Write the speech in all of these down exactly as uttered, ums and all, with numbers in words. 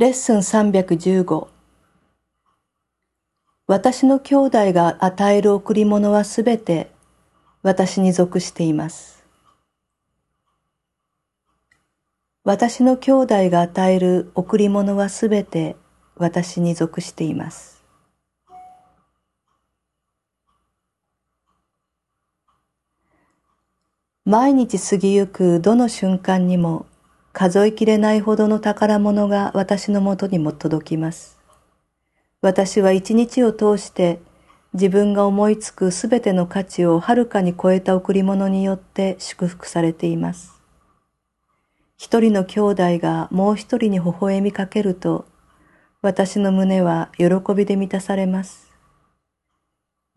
レッスンさんびゃくじゅうご。私の兄弟が与える贈り物はすべて私に属しています。私の兄弟が与える贈り物はすべて私に属しています。毎日過ぎゆくどの瞬間にも数えきれないほどの宝物が私のもとにも届きます。私は一日を通して自分が思いつくすべての価値をはるかに超えた贈り物によって祝福されています。一人の兄弟がもう一人に微笑みかけると、私の胸は喜びで満たされます。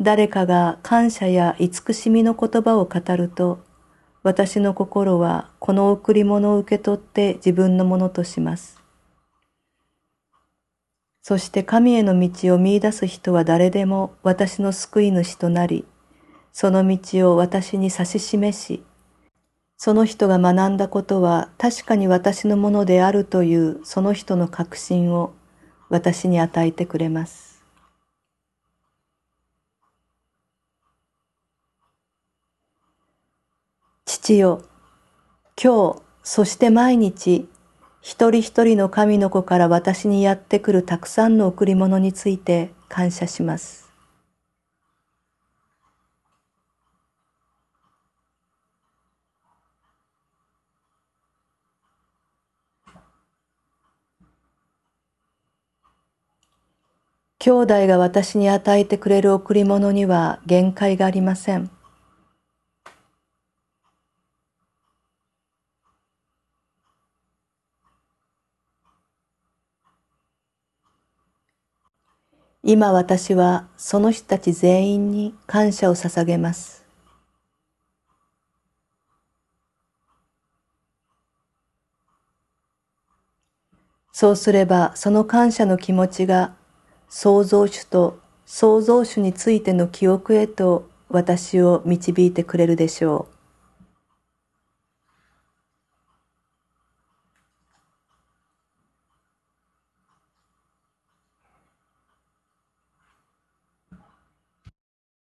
誰かが感謝や慈しみの言葉を語ると、私の心はこの贈り物を受け取って自分のものとします。そして神への道を見出す人は誰でも私の救い主となり、その道を私に指し示し、その人が学んだことは確かに私のものであるというその人の確信を私に与えてくれます。父よ、今日、そして毎日、一人一人の神の子から私にやってくるたくさんの贈り物について感謝します。兄弟が私に与えてくれる贈り物には限界がありません。今私はその人たち全員に感謝を捧げます。そうすればその感謝の気持ちが創造主と創造主についての記憶へと私を導いてくれるでしょう。